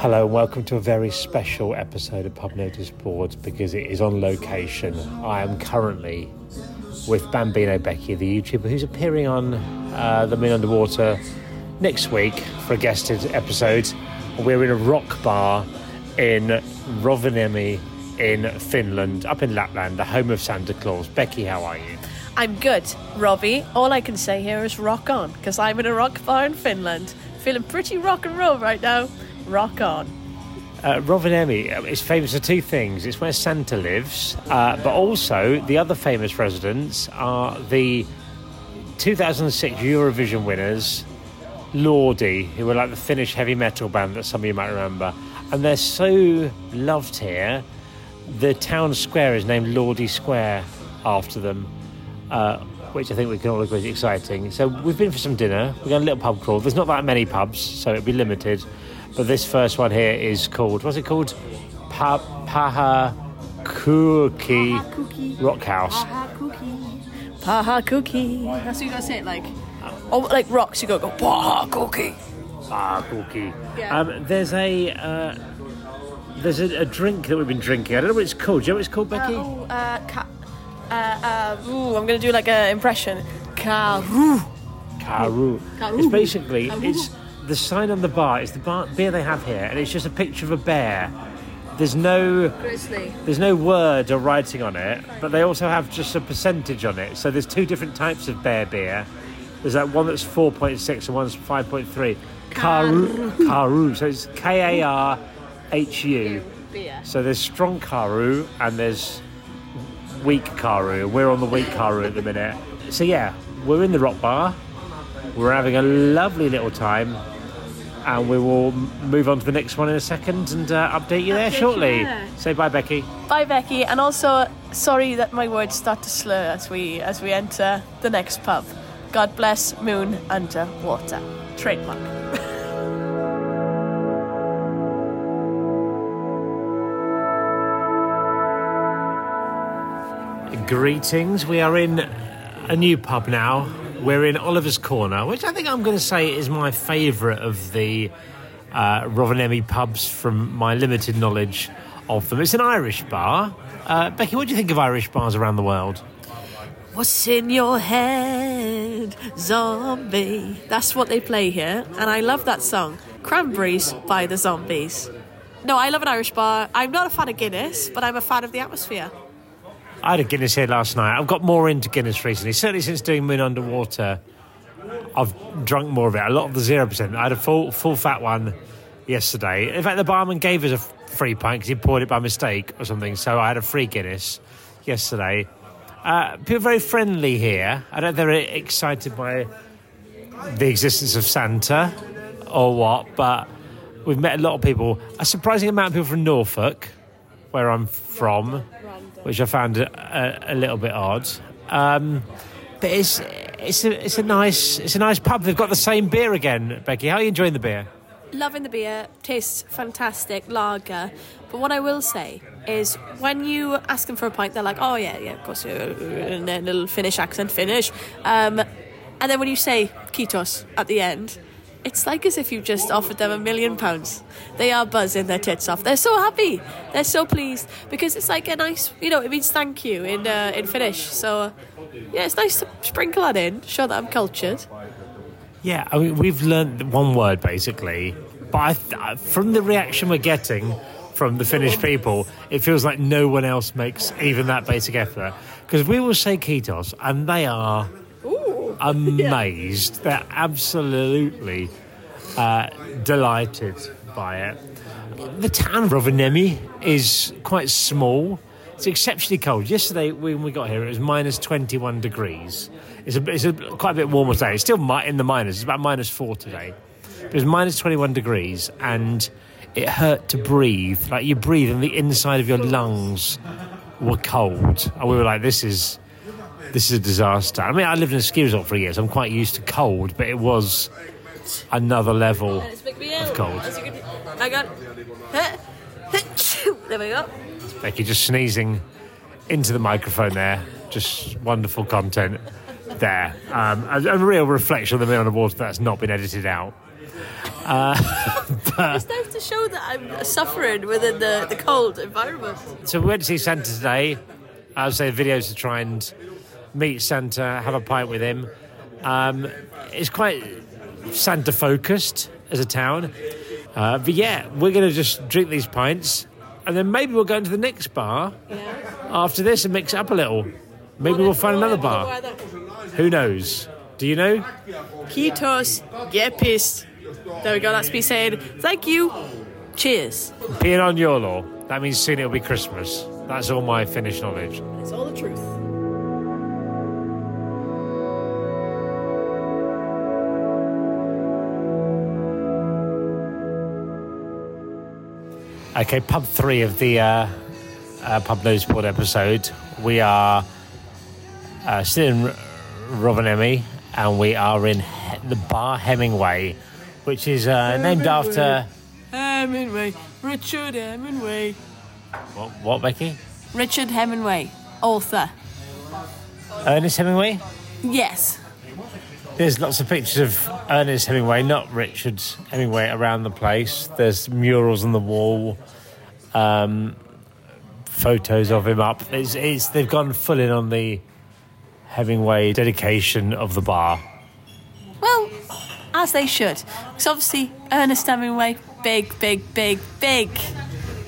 Hello and welcome to a very special episode of Pub Notice Boards because it is on location. I am currently with Bambino Becky, the YouTuber who's appearing on The Moon Under Water next week for a guested episode. We're in a rock bar in Rovaniemi in Finland, up in Lapland, the home of Santa Claus. Becky, how are you? I'm good, Robbie. All I can say here is rock on, because I'm in a rock bar in Finland. Feeling pretty rock and roll right now. Rock on. Rovaniemi is famous for two things. It's where Santa lives, but also the other famous residents are the 2006 Eurovision winners, Lordi, who were like the Finnish heavy metal band that some of you might remember. And they're so loved here. The town square is named Lordi Square after them, which I think we can all agree is exciting. So we've been for some dinner. We're going to a little pub crawl. There's not that many pubs, so it'll be limited. But this first one here is called, what's it called? Paha Cookie Rock House. Paha Cookie. That's what you gotta say it like. Oh, like rocks, you gotta go, Paha Cookie. Paha Cookie. Yeah. There's a drink that we've been drinking. I don't know what it's called. Do you know what it's called, Becky? I'm gonna do like an impression. Karhu. It's basically, it's... The sign on the bar is the beer they have here, and it's just a picture of a bear. There's no word or writing on it, but they also have just a percentage on it. So there's two different types of bear beer. There's that one that's 4.6 and one's 5.3. Karhu. So it's Karhu. So there's strong Karhu and there's weak Karhu. We're on the weak Karhu at the minute. So yeah, we're in the rock bar. We're having a lovely little time. And we will move on to the next one in a second and update you there shortly. Yeah. Say bye, Becky. Bye, Becky. And also, sorry that my words start to slur as we enter the next pub. God bless Moon Under Water. Trademark. Greetings. We are in a new pub now. We're in Oliver's Corner, which I think I'm going to say is my favourite of the Rovaniemi pubs from my limited knowledge of them. It's an Irish bar. Becky, what do you think of Irish bars around the world? What's in your head, zombie? That's what they play here, and I love that song, Cranberries by the Zombies. No, I love an Irish bar. I'm not a fan of Guinness, but I'm a fan of the atmosphere. I had a Guinness here last night. I've got more into Guinness recently. Certainly since doing Moon Underwater, I've drunk more of it. A lot of the 0%. I had a full fat one yesterday. In fact, the barman gave us a free pint because he poured it by mistake or something. So I had a free Guinness yesterday. People are very friendly here. I don't know if they're excited by the existence of Santa or what, but we've met a lot of people. A surprising amount of people from Norfolk, where I'm from, which I found a little bit odd, but it's a nice pub. They've got the same beer again, Becky. How are you enjoying the beer? Loving the beer. Tastes fantastic, lager. But what I will say is when you ask them for a pint, they're like, oh, yeah, of course, and then a little Finnish accent, Finnish. And then when you say Kiitos at the end, it's like as if you just offered them £1 million. They are buzzing their tits off. They're so happy. They're so pleased because it's like a nice, it means thank you in Finnish. So, yeah, it's nice to sprinkle that in, show that I'm cultured. Yeah, I mean, we've learned one word, basically. But from the reaction we're getting from the Finnish people, it feels like no one else makes even that basic effort. Because we will say Kiitos, and they are... amazed. Yeah. They're absolutely delighted by it. The town of Rovaniemi is quite small. It's exceptionally cold. Yesterday, when we got here, it was minus 21 degrees. It's quite a bit warmer today. It's still in the minus. It's about minus 4 today. It was minus 21 degrees, and it hurt to breathe. Like, you breathe, and the inside of your lungs were cold. And we were like, This is a disaster. I mean, I lived in a ski resort for years. I'm quite used to cold, but it was another level of cold. I got... There we go. Becky just sneezing into the microphone there. Just wonderful content there. A real reflection of the Moon Under Water that's not been edited out. It's nice to show that I'm suffering within the cold environment. So we went to see Santa today. I would say videos to try and... meet Santa, have a pint with him. It's quite Santa-focused as a town. But yeah, we're going to just drink these pints, and then maybe we'll go into the next bar after this and mix it up a little. Maybe we'll find another bar. Who knows? Do you know? Kiitos, get pissed. There we go, that's me saying, thank you, cheers. Being on your law, that means soon it'll be Christmas. That's all my Finnish knowledge. It's all the truth. Okay, pub 3 of the Pub Notice Board episode. We are still in Rovaniemi, and we are in the Bar Hemingway, which is named after... Hemingway. Richard Hemingway. What, Becky? Richard Hemingway, author. Ernest Hemingway? Yes. There's lots of pictures of Ernest Hemingway, not Richard Hemingway, around the place. There's murals on the wall, photos of him up. They've gone full in on the Hemingway dedication of the bar. Well, as they should. Because obviously Ernest Hemingway, big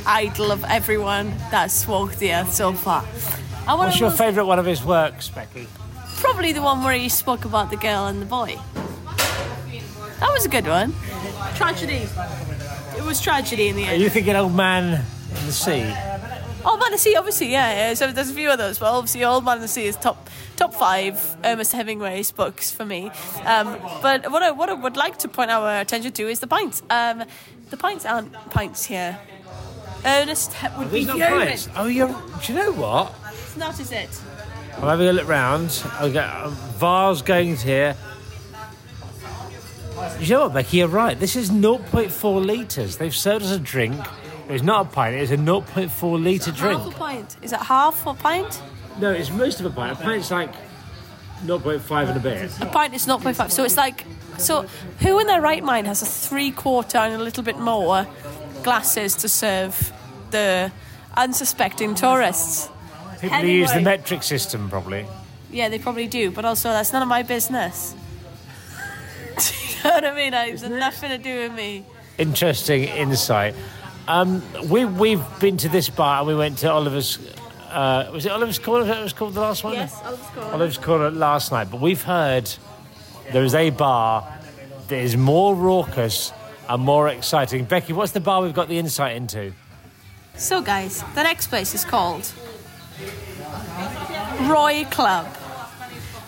idol of everyone that's walked the earth so far. What's your favourite one of his works, Becky? Probably the one where he spoke about the girl and the boy. That was a good one. Tragedy. It was tragedy in the end. Are you thinking Old Man and the Sea? Old Man and the Sea, obviously, yeah. So there's a few of those, but obviously Old Man and the Sea is top 5 Ernest Hemingway's books for me. But what I would like to point our attention to is the pints. The pints aren't pints here. Ernest would be human. Oh, do you know what? It's not, is it? I'm having a look round. I've got Vars going here. You know what, Becky? You're right. This is 0.4 litres. They've served us a drink. It's not a pint. It's a 0.4 litre drink. Half a pint. Is it half a pint? No, it's most of a pint. A pint's like 0.5 and a bit. A pint is 0.5. So it's like... So who in their right mind has a 3/4 and a little bit more glasses to serve the unsuspecting tourists? People who use the metric system, probably. Yeah, they probably do, but also that's none of my business. Do you know what I mean? It's nothing to do with me. Interesting insight. We've been to this bar, and we went to Oliver's... was it Oliver's Corner? That was called the last one? Yes, Oliver's Corner. Oliver's Corner last night, but we've heard there is a bar that is more raucous and more exciting. Becky, what's the bar we've got the insight into? So, guys, the next place is called... Roy Club.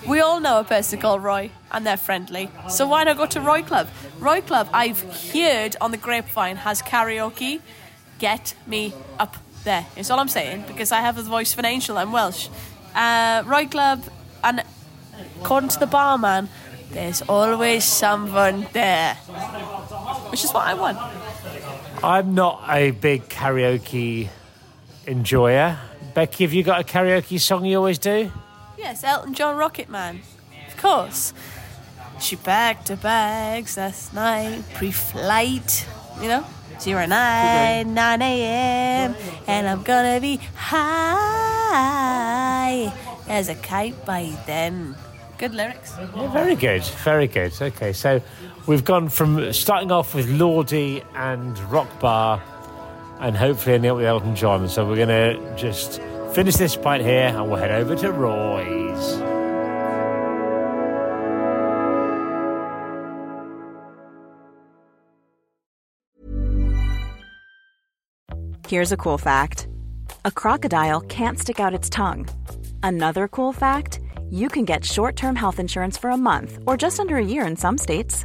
We all know a person called Roy, and they're friendly. So why not go to Roy Club? Roy Club, I've heard on the grapevine, has karaoke. Get me up there. It's all I'm saying, because I have the voice of an angel. I'm Welsh. Roy Club, and according to the barman, there's always someone there. Which is what I want. I'm not a big karaoke enjoyer. Becky, have you got a karaoke song you always do? Yes, Elton John, Rocket Man. Of course. She bagged her bags last night, pre-flight, you know? 09, 9 a.m., and I'm gonna be high as a kite by then. Good lyrics. Yeah, very good, very good. Okay, so we've gone from starting off with Lordi and Rock Bar and hopefully ending up with Elton John. So we're gonna just finish this pint here and we'll head over to Roy's. Here's a cool fact. A crocodile can't stick out its tongue. Another cool fact, you can get short-term health insurance for a month or just under a year in some states.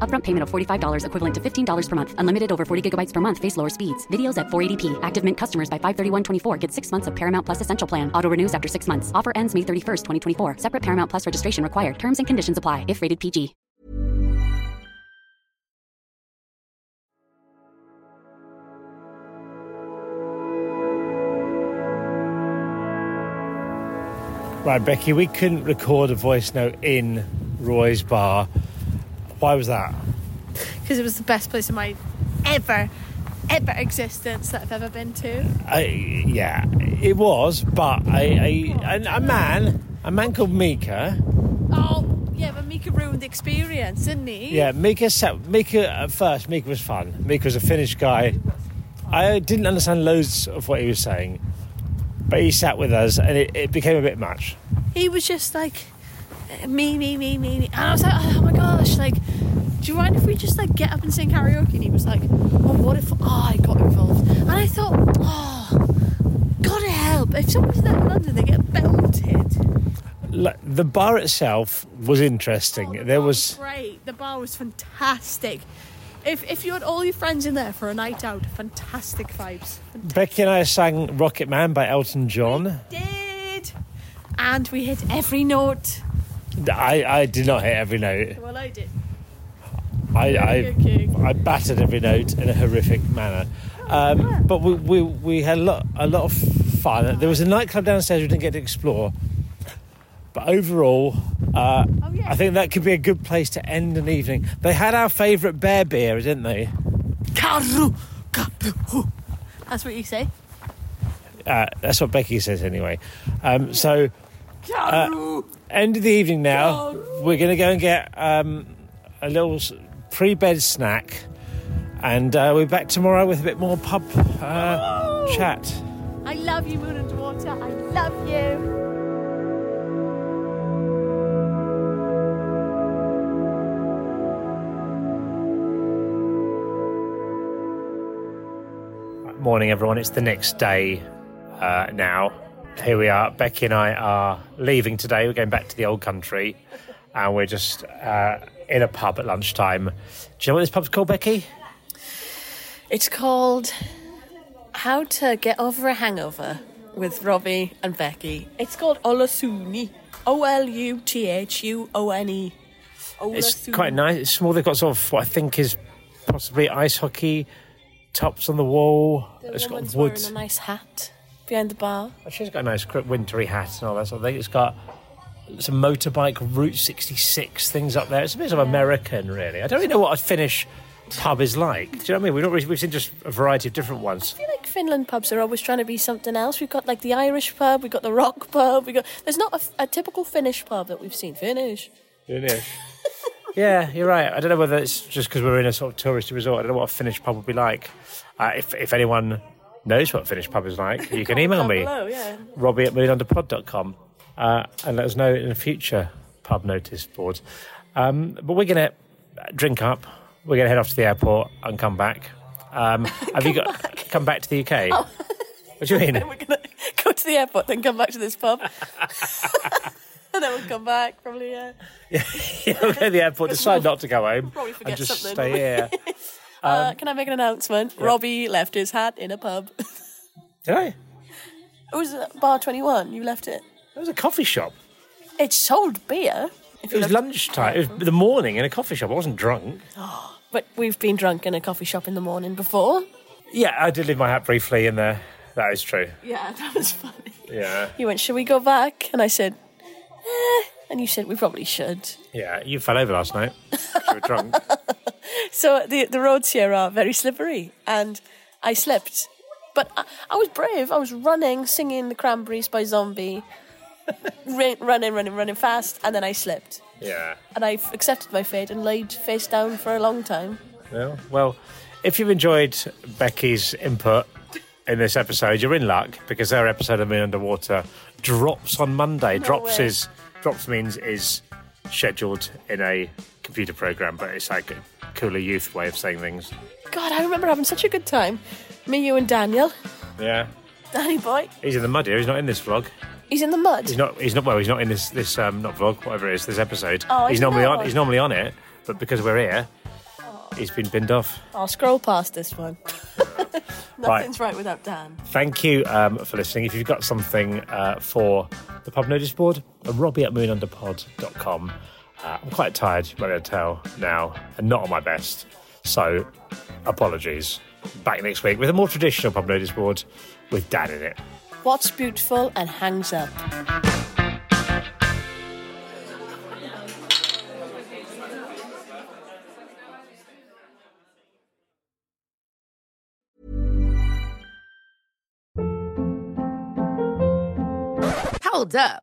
Upfront payment of $45 equivalent to $15 per month. Unlimited over 40 gigabytes per month. Face lower speeds. Videos at 480p. Active Mint customers by 531.24 get 6 months of Paramount Plus Essential Plan. Auto renews after 6 months. Offer ends May 31st, 2024. Separate Paramount Plus registration required. Terms and conditions apply if rated PG. Right, Becky, we couldn't record a voice note in Roy's bar. Why was that? Because it was the best place in my ever existence that I've ever been to. Yeah, it was, but a man called Mika. Oh, yeah, but Mika ruined the experience, didn't he? Yeah, Mika was fun. Mika was a Finnish guy. I didn't understand loads of what he was saying. But he sat with us and it became a bit much. He was just like, me. And I was like, oh my gosh, like, do you mind if we just like get up and sing karaoke? And he was like, oh, what if I got involved? And I thought, gotta help. If someone's there in London, they get belted. The bar itself was interesting. Great. The bar was fantastic. If you had all your friends in there for a night out, fantastic vibes. Fantastic. Becky and I sang Rocket Man by Elton John. We did. And we hit every note. I did not hit every note. Well, I did. I battered every note in a horrific manner. But we had a lot of fun. There was a nightclub downstairs we didn't get to explore. But overall, I think that could be a good place to end an evening. They had our favourite bear beer, didn't they? Karhu. That's what you say? That's what Becky says anyway. So, end of the evening now. We're going to go and get a little pre-bed snack. And we'll be back tomorrow with a bit more pub chat. I love you, Moon Under Water. I love you. Morning, everyone. It's the next day now. Here we are. Becky and I are leaving today. We're going back to the old country, and we're just in a pub at lunchtime. Do you know what this pub's called, Becky? It's called How to Get Over a Hangover with Robbie and Becky. It's called Olusuni. Oluthuone. Olusuni. It's quite nice. It's small. They've got sort of what I think is possibly ice hockey tops on the wall. It's got woods. Wearing a nice hat behind the bar. She's got a nice wintry hat and all that sort of thing. It's got some motorbike Route 66 things up there. It's a bit of American, really. I don't really know what a Finnish pub is like. Do you know what I mean? We've seen just a variety of different ones. I feel like Finland pubs are always trying to be something else. We've got, like, the Irish pub, we've got the rock pub, there's not a typical Finnish pub that we've seen. Finnish. Yeah, you're right. I don't know whether it's just because we're in a sort of touristy resort. I don't know what a Finnish pub would be like. If anyone knows what a Finnish pub is like, you can email me, Robbie at moonunderpod.com, and let us know in the future pub notice board. But we're going to drink up. We're going to head off to the airport and come back. Come back to the UK? Oh. What do you mean? We're going to go to the airport, then come back to this pub. And then we'll come back, probably, yeah, we'll go to the airport, decide not to go home, probably forget and just something, stay here. Can I make an announcement? Yeah. Robbie left his hat in a pub. Did I? It was at Bar 21. You left it. It was a coffee shop. It sold beer. It was lunchtime. It was the morning in a coffee shop. I wasn't drunk. But we've been drunk in a coffee shop in the morning before. Yeah, I did leave my hat briefly in there. That is true. Yeah, that was funny. Yeah. You went, should we go back? And I said... and you said we probably should. Yeah, you fell over last night. You were drunk. So the roads here are very slippery, and I slipped. But I was brave. I was running, singing the Cranberries by Zombie, running fast, and then I slipped. Yeah. And I accepted my fate and laid face down for a long time. Yeah. Well, if you've enjoyed Becky's input in this episode, you're in luck, because their episode of Moon Under Water drops on Monday. No drops way. Drops means is scheduled in a computer program, but it's like a cooler youth way of saying things. God, I remember having such a good time. Me, you, and Daniel. Yeah. Danny boy. He's in the mud here. He's not in this vlog. He's in the mud. He's not in this not vlog, whatever it is, this episode. Oh, he's normally on it, but because we're here, he's been binned off. I'll scroll past this one. Nothing's right without Dan. Thank you for listening. If you've got something for the Pub Notice Board, Robbie at moonunderpod.com. I'm quite tired, you might be able to tell now, and not on my best. So, apologies. Back next week with a more traditional Pub Notice Board with Dan in it. What's beautiful and hangs up. Hold up.